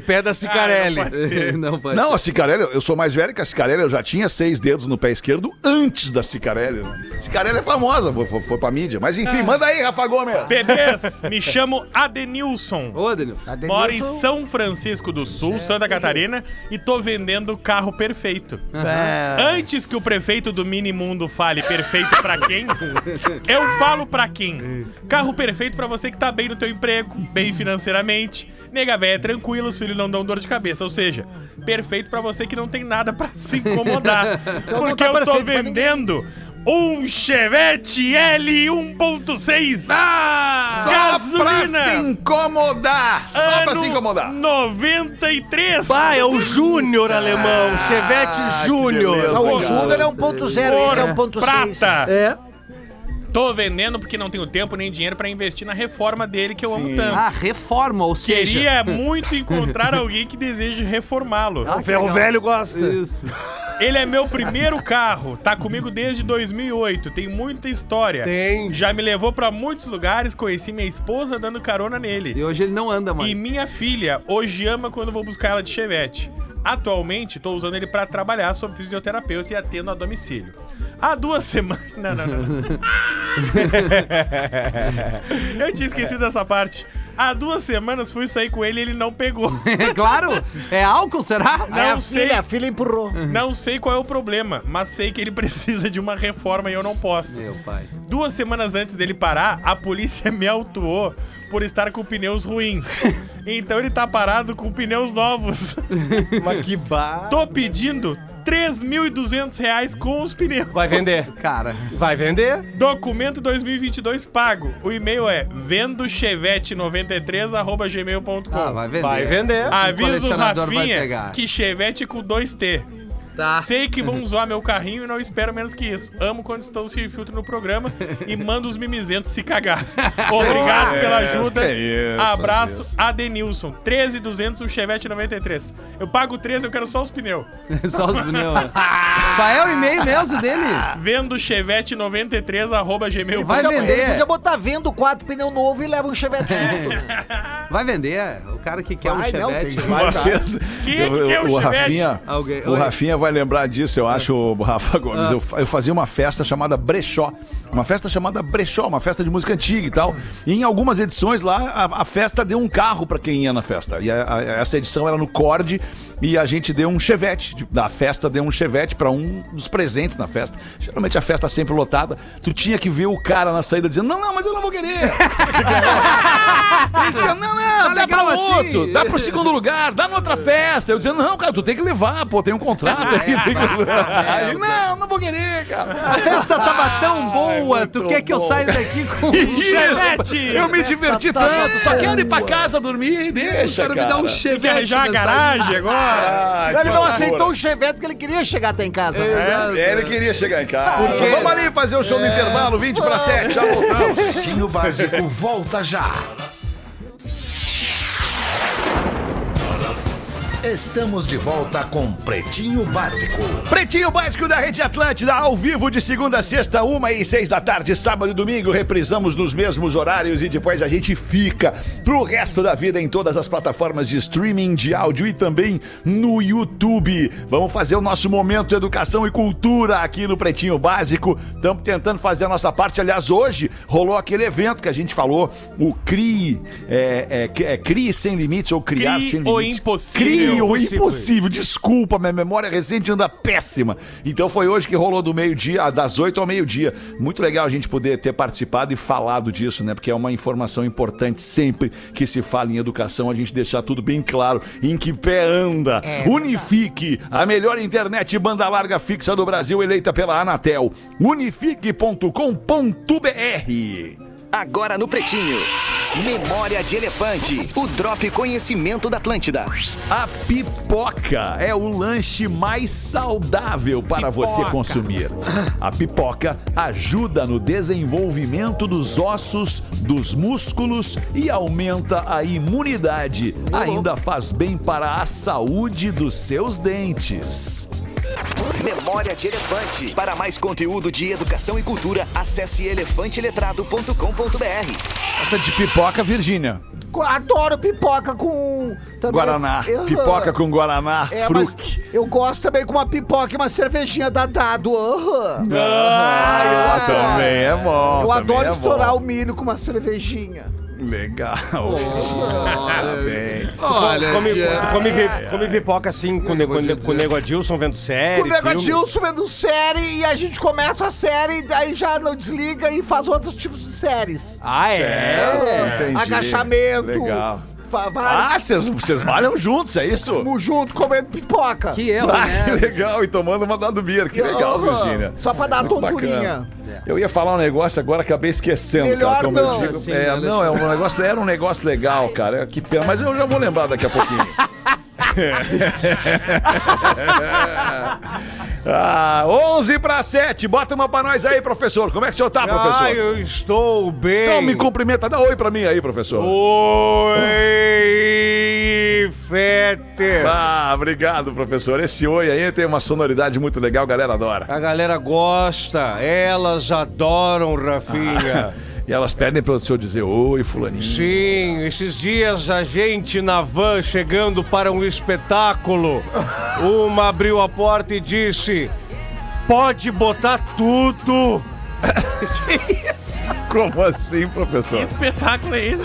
pé da Cicarelli. Não, a Cicarelli, eu sou mais velho que a Cicarelli, eu já tinha 6 dedos no pé esquerdo antes da Cicarelli. Cicarelli é famosa, foi pra mídia. Mas enfim, manda aí, Rafa Gomes. Bebês, me chamo Adenilson. Ô, Adenilson. Moro em São Francisco do Sul, Santa Catarina, e tô vendendo carro perfeito. Antes que o prefeito do Minimundo fale perfeito pra quem, eu falo pra quem. Carro perfeito pra você que tá bem no teu emprego, bem financeiramente. Nega véia é tranquila, os filhos não dão dor de cabeça. Ou seja, perfeito pra você que não tem nada pra se incomodar. Porque eu tô vendendo um Chevette L 1.6 gasolina. Só pra se incomodar. Só ano pra se incomodar. 93. Pá, é o Júnior alemão. Chevette Júnior. Não, o Júnior é 1.0, esse é 1.6. Prata. É. Tô vendendo porque não tenho tempo nem dinheiro pra investir na reforma dele, que eu amo tanto. Ah, reforma, ou seja... Queria muito encontrar alguém que deseje reformá-lo. Ah, o velho gosta. Isso. Ele é meu primeiro carro, tá comigo desde 2008, tem muita história. Tem. Já me levou pra muitos lugares, conheci minha esposa dando carona nele. E hoje ele não anda mais. E minha filha hoje ama quando vou buscar ela de Chevette. Atualmente, tô usando ele pra trabalhar, sou fisioterapeuta e atendo a domicílio. Há 2 semanas... Não. Eu tinha esquecido essa parte. Há 2 semanas fui sair com ele e ele não pegou. Claro! É álcool, será? Não, a filha empurrou. Não sei qual é o problema, mas sei que ele precisa de uma reforma e eu não posso. Meu pai. 2 semanas antes dele parar, a polícia me autuou por estar com pneus ruins. Então ele tá parado com pneus novos. Mas que barra. Tô pedindo... R$3.200 com os pneus. Vai vender. Cara. Vai vender. Documento 2022 pago. O e-mail é vendochevette93@gmail.com. Ah, vai vender. Vai vender. Aviso o Rafinha que Chevette com 2T. Tá. Sei que vão zoar meu carrinho e não espero menos que isso. Amo quando estão sem filtro no programa e mando os mimizentos se cagar. Obrigado pela ajuda. Abraço, Adenilson. 13.200 o Chevette 93. Eu pago 13, eu quero só os pneus. Só os pneus. Qual é o e-mail mesmo dele? Vendo Chevette93@gmail.com. Vai vender. Ele podia botar vendo 4 pneus novos e leva um Chevette. Vai vender. O cara que quer um Chevette. Quem quer um Chevette? O Rafinha vai... vai lembrar disso, eu acho, Rafa Gomes. Eu fazia uma festa chamada Brechó. Uma festa de música antiga e tal. E em algumas edições lá, a festa deu um carro pra quem ia na festa. E essa edição era no Cord e a gente deu um Chevette. Da festa deu um Chevette pra um dos presentes na festa. Geralmente a festa sempre lotada. Tu tinha que ver o cara na saída dizendo, não, mas eu não vou querer. Ele dizia, não, dá pra outro. Assim. Dá pro segundo lugar, dá numa outra festa. Eu dizendo, não, cara, tu tem que levar, pô, tem um contrato. Não vou querer, cara. A festa tava tão boa, tu quer que eu saia daqui com um Chevette? Eu me diverti tanto, só quero ir pra casa dormir e deixa, cara. Me dar um Chevette já a garagem agora. Ele não aceitou o Chevette porque ele queria chegar até em casa. Ele queria chegar em casa. Vamos ali fazer o show no intervalo, 20 para 7, já voltamos. Tinho Básico volta já. Estamos de volta com Pretinho Básico. Pretinho Básico da Rede Atlântida, ao vivo de segunda a sexta, 1h e 6 da tarde, sábado e domingo. Reprisamos nos mesmos horários e depois a gente fica pro resto da vida em todas as plataformas de streaming de áudio e também no YouTube. Vamos fazer o nosso momento educação e cultura aqui no Pretinho Básico. Estamos tentando fazer a nossa parte. Aliás, hoje rolou aquele evento que a gente falou, o CRI, CRI Sem Limites ou Criar Sem Limites. CRI o Impossível. Desculpa, minha memória recente anda péssima. Então foi hoje que rolou do meio-dia, das 8 ao meio-dia. Muito legal a gente poder ter participado e falado disso, né? Porque é uma informação importante sempre que se fala em educação, a gente deixar tudo bem claro em que pé anda. Unifique, a melhor internet banda larga fixa do Brasil, eleita pela Anatel. Unifique.com.br. Agora no Pretinho, Memória de Elefante, o Drop Conhecimento da Atlântida. A pipoca é o lanche mais saudável para você consumir. A pipoca ajuda no desenvolvimento dos ossos, dos músculos e aumenta a imunidade. Ainda faz bem para a saúde dos seus dentes. Memória de Elefante. Para mais conteúdo de educação e cultura, acesse elefanteletrado.com.br. Gosta de pipoca, Virgínia? Adoro pipoca com... Também guaraná. Pipoca com guaraná, fruque. Eu gosto também com uma pipoca e uma cervejinha da Dado. Também é bom. Eu adoro estourar o milho com uma cervejinha. Legal. Olha, come pipoca assim com o Nego Adilson vendo série. Com o Nego Adilson vendo série e a gente começa a série, daí já não desliga e faz outros tipos de séries. Entendi. Agachamento. Legal. Vocês malham juntos, é isso? Junto, comendo pipoca. Que legal, e tomando uma Dado Beer. Que legal, Virgínia. Só pra dar a tonturinha. Eu ia falar um negócio, agora acabei esquecendo. Melhor cara, não. Eu digo, assim, não, era um negócio legal, cara. Que pena, mas eu já vou lembrar daqui a pouquinho. Ah, 11:07, bota uma pra nós aí, professor. Como é que o senhor tá, professor? Eu estou bem. Então me cumprimenta, dá oi pra mim aí, professor. Oi, Fete. Obrigado, professor. Esse oi aí tem uma sonoridade muito legal, a galera adora. A galera gosta, elas adoram, Rafinha. E elas pedem para o senhor dizer oi, fulaninho. Sim, esses dias a gente na van chegando para um espetáculo, uma abriu a porta e disse: pode botar tudo. Que isso? Como assim, professor? Que espetáculo é esse?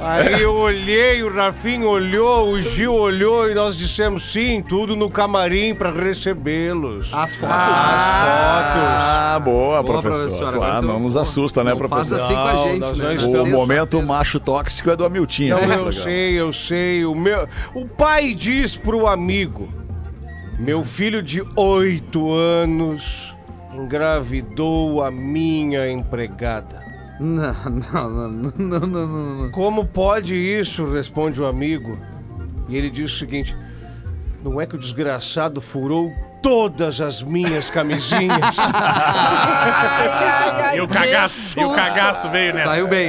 Aí eu olhei, o Rafinho olhou, o Gil olhou e nós dissemos sim, tudo no camarim pra recebê-los. As fotos. Boa, professor. Claro, não nos assusta, né, professor? Faz assim com a gente, né? O momento macho tóxico é do Amiltinho. Não, né? Eu sei. O pai diz pro amigo: meu filho de 8 anos... engravidou a minha empregada. Não. Como pode isso? Responde o amigo. E ele diz o seguinte: não é que o desgraçado furou todas as minhas camisinhas? E o cagaço veio, né? Saiu bem.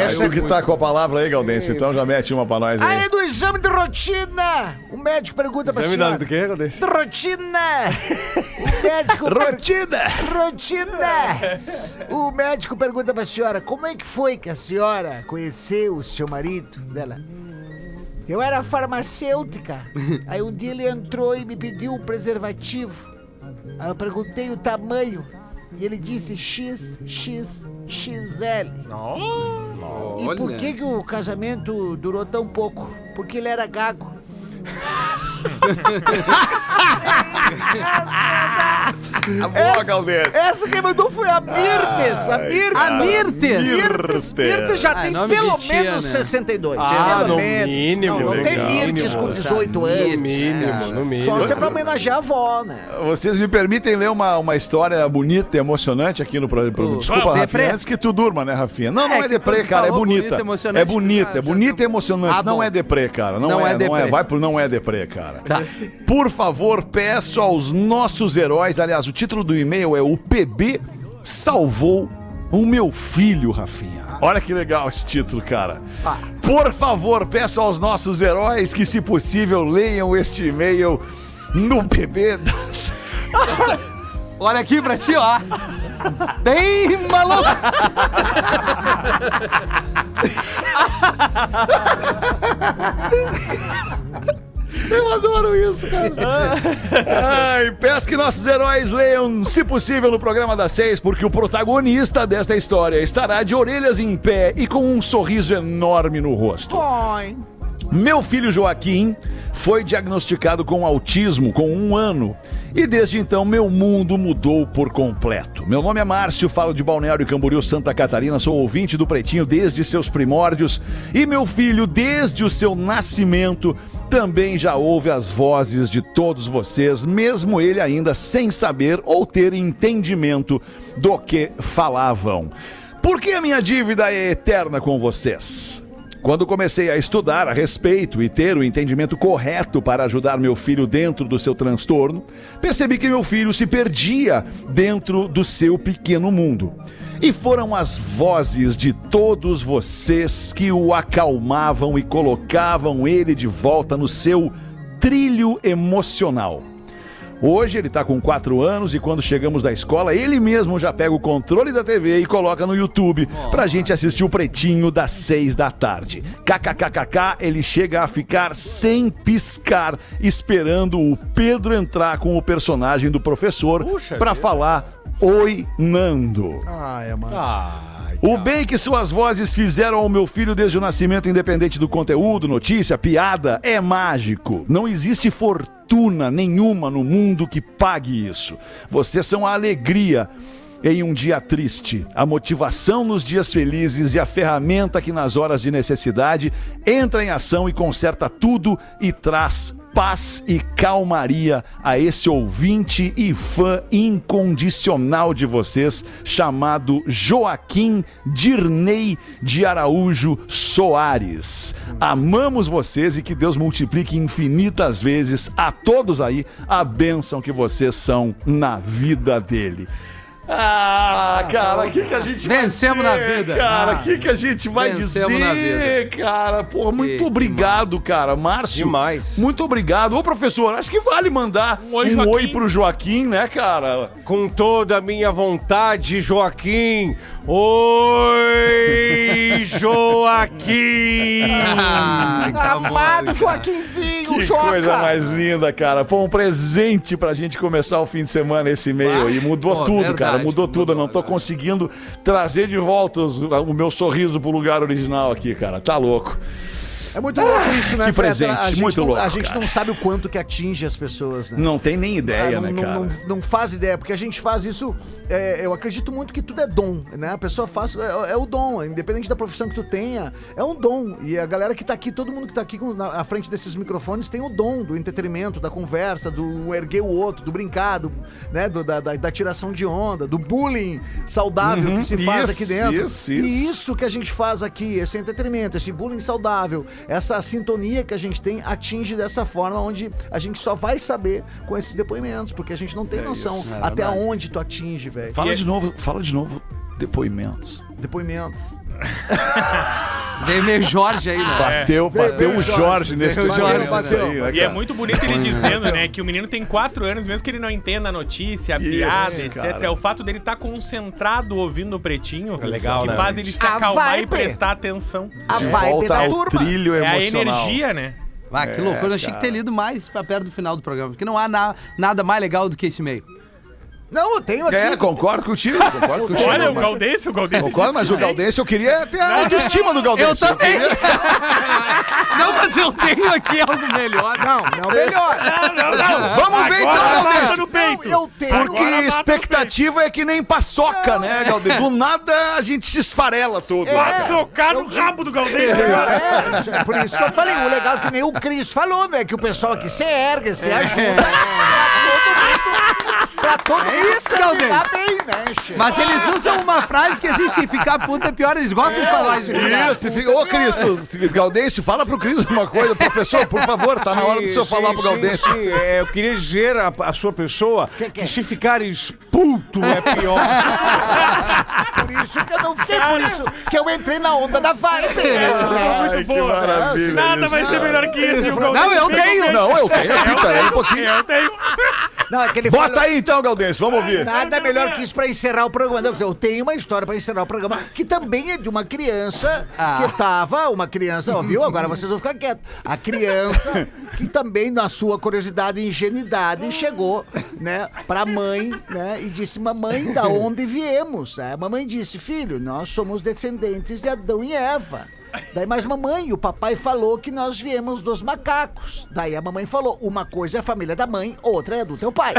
Essa é o que tá com a palavra aí, Gaudense. Então já mete uma pra nós aí. Aí do exame de rotina, o médico pergunta pra senhora. Exame do quê, Gaudense? De rotina. O médico... Rotina. O médico pergunta pra senhora: como é que foi que a senhora conheceu o seu marido dela? Eu era farmacêutica. Aí um dia ele entrou e me pediu um preservativo. Aí eu perguntei o tamanho e ele disse XXXL. E por que o casamento durou tão pouco? Porque ele era gago. Boa, Galdete. Essa quem mandou foi a Mirtes. Mirtes já tem pelo menos 62. No mínimo. Não tem Mirtes com 18 anos. No mínimo. Só você pra homenagear a avó, né? Vocês me permitem ler uma história bonita e emocionante aqui no programa. Desculpa, Rafinha, antes que tu durma, né, Rafinha? Não é deprê, cara, é bonita. É bonita e emocionante. Não é deprê, cara. Vai pro não é deprê, cara. Por favor, peço aos nossos heróis, aliás, o título do e-mail é: o PB salvou O meu filho, Rafinha. Olha que legal esse título, cara. Por favor, peço aos nossos heróis que, se possível, leiam este e-mail no PB das... Olha aqui pra ti, ó. Bem maluco. Eu adoro isso, cara. Ai, peço que nossos heróis leiam, se possível, no programa das 6, porque o protagonista desta história estará de orelhas em pé e com um sorriso enorme no rosto. Oi. Meu filho Joaquim foi diagnosticado com autismo com 1 ano e desde então meu mundo mudou por completo. Meu nome é Márcio, falo de Balneário Camboriú, Santa Catarina, sou ouvinte do Pretinho desde seus primórdios e meu filho, desde o seu nascimento, também já ouve as vozes de todos vocês, mesmo ele ainda sem saber ou ter entendimento do que falavam. Por que a minha dívida é eterna com vocês? Quando comecei a estudar a respeito e ter o entendimento correto para ajudar meu filho dentro do seu transtorno, percebi que meu filho se perdia dentro do seu pequeno mundo. E foram as vozes de todos vocês que o acalmavam e colocavam ele de volta no seu trilho emocional. Hoje ele está com 4 anos e quando chegamos da escola, ele mesmo já pega o controle da TV e coloca no YouTube pra gente assistir o Pretinho das 6 da tarde. KKKKK, ele chega a ficar sem piscar, esperando o Pedro entrar com o personagem do professor pra falar Oi, Nando. Ai, mano. O bem que suas vozes fizeram ao meu filho desde o nascimento, independente do conteúdo, notícia, piada, é mágico. Não existe fortuna nenhuma no mundo que pague isso. Vocês são a alegria em um dia triste, a motivação nos dias felizes e a ferramenta que nas horas de necessidade entra em ação e conserta tudo e traz paz e calmaria a esse ouvinte e fã incondicional de vocês, chamado Joaquim Dirney de Araújo Soares. Amamos vocês e que Deus multiplique infinitas vezes a todos aí a bênção que vocês são na vida dele. Ah, cara, o que a gente vai vencemos dizer, na vida. Cara, o que a gente vai dizer, na vida. Cara? Pô, muito obrigado, demais. Cara. Márcio, demais. Muito obrigado. Ô, professor, acho que vale mandar um oi pro Joaquim, né, cara? Com toda a minha vontade, Joaquim. Oi, Joaquim. Amado Joaquinzinho, que Joca. Coisa mais linda, cara. Foi um presente pra gente começar o fim de semana esse e-mail aí. Mudou tudo, verdade. Cara. Mudou tudo, eu não tô conseguindo trazer de volta o meu sorriso pro lugar original aqui, cara. Tá louco. É muito louco isso, né? Que presente, muito louco. A gente não sabe o quanto que atinge as pessoas, né? Não tem nem ideia, né, cara? Não faz ideia, porque a gente faz isso. Eu acredito muito que tudo é dom, né? A pessoa faz. É o dom, independente da profissão que tu tenha, é um dom. E a galera que tá aqui, todo mundo que tá aqui à frente desses microfones tem o dom do entretenimento, da conversa, do erguer o outro, do brincado, né? Da tiração de onda, do bullying saudável que se faz aqui dentro. E isso que a gente faz aqui, esse entretenimento, esse bullying saudável. Essa sintonia que a gente tem atinge dessa forma, onde a gente só vai saber com esses depoimentos, porque a gente não tem noção isso, até onde tu atinge, velho. Fala de novo, depoimentos. Veio meio Jorge aí, né? Bateu o Jorge nesse aí, né, e é muito bonito ele dizendo, né, que o menino tem 4 anos, mesmo que ele não entenda a notícia, a piada, etc. Cara. É o fato dele estar concentrado ouvindo o Pretinho, é legal, que né, faz ele se acalmar e prestar atenção. A vibe da turma. Trilho emocional. É a energia, né? Ah, que loucura. Eu achei que ter lido mais pra perto do final do programa, porque não há nada mais legal do que esse e-mail. Não, eu tenho aqui. É, concordo contigo. Olha, o Galdêncio. Concordo, mas o Galdêncio, eu queria ter a autoestima do Galdêncio. Eu também. Não, mas eu tenho aqui algo melhor. Não melhor. Não. Vamos ver então, Galdêncio. Eu tenho. Porque a expectativa é que nem paçoca, né, Galdêncio? Do nada a gente se esfarela todo. Paçocar no rabo do Galdêncio. É, por isso que eu falei. O legal é que nem o Cris falou, né, que o pessoal aqui se ergue, se ajuda. Todo mundo... pra todo mundo terminar bem, né? Che? Mas eles usam uma frase que existe, ficar puta é pior, eles gostam de falar isso. Isso, fica, ô Cristo, Gaudêncio, fala pro Cristo uma coisa, professor, por favor, tá na hora do senhor falar pro Gaudêncio. Eu queria dizer à sua pessoa que se ficares puto é pior. Por isso que eu não fiquei, por isso que eu entrei na onda da vibe. Muito boa. Nada vai ser melhor que isso. Não, eu tenho. Não, eu tenho. Peraí um pouquinho. Eu tenho. Não, aquele bota falou... aí então, Gaudêncio, vamos ouvir. Nada melhor que isso pra encerrar o programa. Não, eu tenho uma história pra encerrar o programa, que também é de uma criança que tava, uma criança, ó, viu? Agora vocês vão ficar quietos. A criança que também, na sua curiosidade e ingenuidade, chegou, né, pra mãe, né, e disse, mamãe, da onde viemos? A mamãe disse, filho, nós somos descendentes de Adão e Eva. Daí, mas mamãe, o papai falou que nós viemos dos macacos. Daí a mamãe falou, uma coisa é a família da mãe, outra é do teu pai.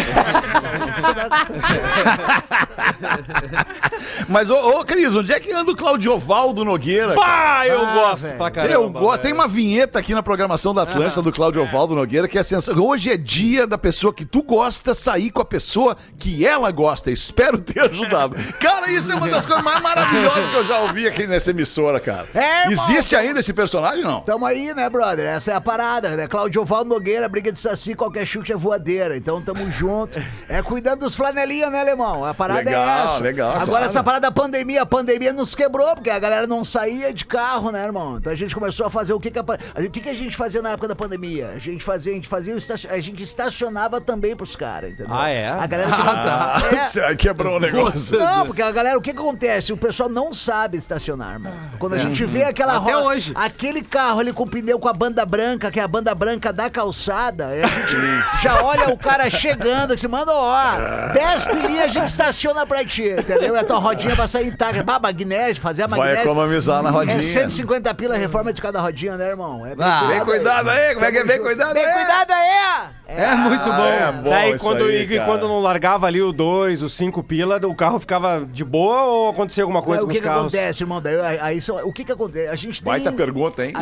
Mas, ô Cris, onde é que anda o Claudio Valdo Nogueira? Pá, eu gosto pra caramba. Eu gosto. Tem uma vinheta aqui na programação da Atlântida do Claudio Valdo Nogueira que é sensacional. Hoje é dia da pessoa que tu gosta sair com a pessoa que ela gosta. Espero ter ajudado. Cara, isso é uma das coisas mais maravilhosas que eu já ouvi aqui nessa emissora, cara. É, existe ainda esse personagem, não? Tamo aí, né, brother? Essa é a parada, né? Claudio Valdo Nogueira, briga de saci, qualquer chute é voadeira. Então tamo junto. É cuidando dos flanelinhas, né, alemão? A parada é essa. Legal, agora claro. Essa parada da pandemia, a pandemia nos quebrou, porque a galera não saía de carro, né, irmão? Então a gente começou a fazer o que a gente fazia na época da pandemia? A gente fazia estacionava também pros caras, entendeu? Ah, é? A galera quebrou o negócio. Não, porque a galera, o que acontece? O pessoal não sabe estacionar, irmão. Quando a gente vê aquela até roda, hoje. Aquele carro ali com o pneu com a banda branca, que é a banda branca da calçada, a gente já olha o cara chegando, te manda, ó, 10 pilinhas a gente estaciona pra ti, entendeu? É a tua rodinha pra sair intacta. Magnésio, fazer a magnésio. Vai economizar na rodinha. É 150 pila a reforma de cada rodinha, né, irmão? É bem cuidado aí, como é que é? Bem cuidado aí! É muito bom. É bom daí, quando não largava ali o 2, o 5 pila, o carro ficava de boa ou acontecia alguma coisa com os carros? O que acontece, irmão? Daí, o que acontece? A gente tem... Baita pergunta, hein?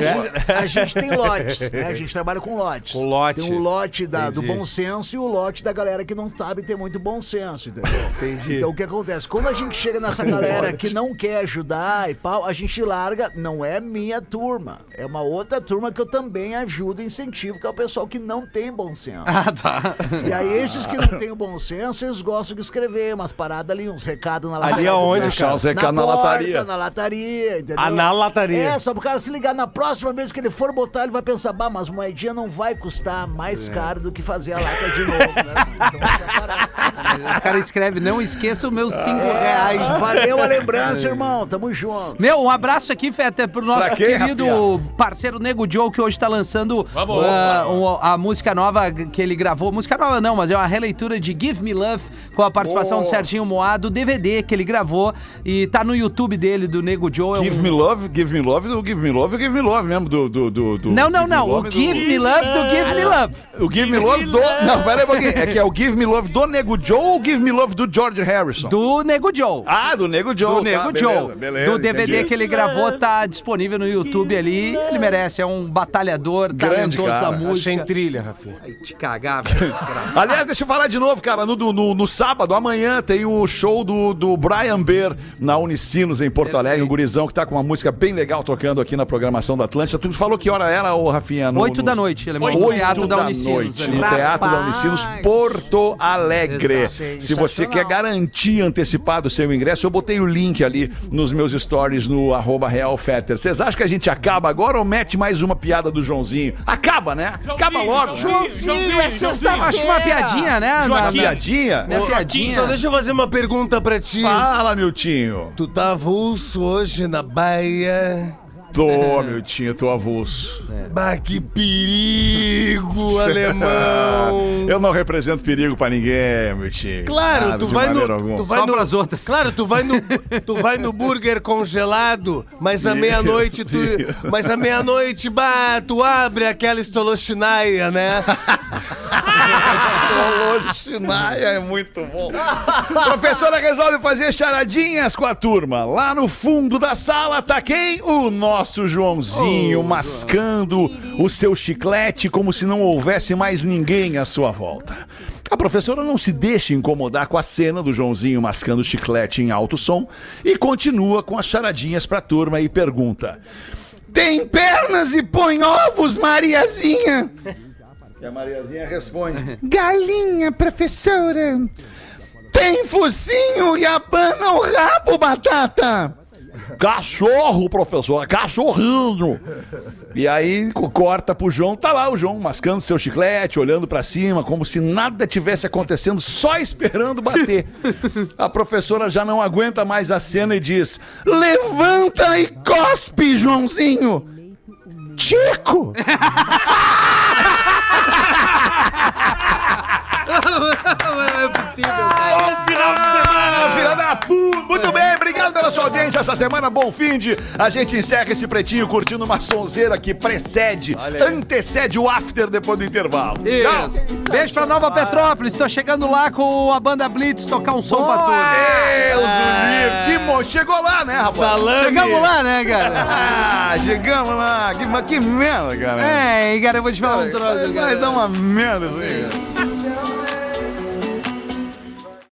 A gente tem lotes, né? A gente trabalha com lotes. Com lote. Tem o lote do bom senso e o lote da galera que não sabe ter muito bom senso, entendeu? Entendi. Então, o que acontece? Quando a gente chega nessa galera que não quer ajudar e pau, a gente larga, não é minha turma. É uma outra turma que eu também ajudo e incentivo, que é o pessoal que não tem bom senso. Ah, tá. E aí esses que não têm o bom senso, eles gostam de escrever umas paradas ali, uns recados na lataria. Ali aonde? Deixar os recados na lataria. Na lataria, entendeu? Na lataria. É, só pro cara se ligar, na próxima vez que ele for botar, ele vai pensar, bah, mas moedinha não vai custar mais caro do que fazer a lata de novo, né? Então essa parada. O cara escreve, não esqueça os meus 5 reais. Valeu a lembrança, irmão, tamo junto. Meu, um abraço aqui, Feta, pro nosso querido parceiro Nego Joe, que hoje tá lançando a música nova que ele gravou, música nova não, mas é uma releitura de Give Me Love, com a participação do Serginho Moá, do DVD que ele gravou e tá no YouTube dele, do Nego Joe. Give Me Love mesmo, do Não, o Give Me Love do Give Me Love. O Give Me Love do... Não, pera aí um pouquinho, é o Give Me Love do Nego Joe ou o Give Me Love do George Harrison? Do Nego Joe. Ah, do Nego Joe. Do Nego Joe. Beleza, do DVD que ele gravou, tá disponível no YouTube ali, ele merece, é um batalhador, talentoso da música. Achei trilha, Rafinha. Te cagar, velho. Aliás, deixa eu falar de novo, cara. No sábado, amanhã, tem o show do Brian Beer na Unisinos, em Porto Alegre. O gurizão que tá com uma música bem legal tocando aqui na programação da Atlântida. Tu falou que hora era, ô Rafinha? 8 da noite. Ele é no Teatro da Unisinos. No Teatro da Unisinos, Porto Alegre. Se você quer garantir antecipado o seu ingresso, eu botei o link ali nos meus stories no @realfetter. Vocês acham que a gente acaba agora ou mete mais uma piada do Joãozinho? Acaba, né? Acaba logo. Joãozinho, é sexta-feira. Acho que uma piadinha, né? Uma piadinha? Uma piadinha. Só deixa eu fazer uma pergunta pra ti. Fala, Miltinho. Tu tá avulso hoje na Bahia? Tô, Miltinho, tô avulso. Bah, que perigo, alemão. Eu não represento perigo pra ninguém, Miltinho. Claro, tu vai só pras outras. Claro, tu vai no burger congelado, mas à meia-noite tu abre aquela estolochinaia, né? Astrologinaia é muito bom. Professora resolve fazer charadinhas com a turma. Lá no fundo da sala tá quem? O nosso Joãozinho, mascando o seu chiclete como se não houvesse mais ninguém à sua volta. A professora não se deixa incomodar com a cena do Joãozinho mascando chiclete em alto som e continua com as charadinhas pra turma e pergunta: tem pernas e põe ovos, Mariazinha? E a Mariazinha responde: galinha, professora. Tem focinho e abana o rabo, batata. Cachorro, professora, cachorrinho. E aí corta pro João, tá lá o João mascando seu chiclete, olhando pra cima como se nada tivesse acontecendo, só esperando bater. A professora já não aguenta mais a cena e diz: levanta e cospe, Joãozinho. Tico. Não é possível. Ai, final de semana, filha da puta. Muito bem, obrigado pela sua audiência essa semana. Bom fim de. A gente encerra esse pretinho curtindo uma sonzeira que precede, antecede o after depois do intervalo. Isso. Tchau. Beijo pra Nova Petrópolis. Tô chegando lá com a banda Blitz tocar um som pra tudo. Deus, o livro. Chegou lá, né, rapaz? Salame. Chegamos lá, né, cara? Ah, chegamos lá. Que merda, cara. É, cara, eu vou te falar um troço. Vai dar uma merda, velho.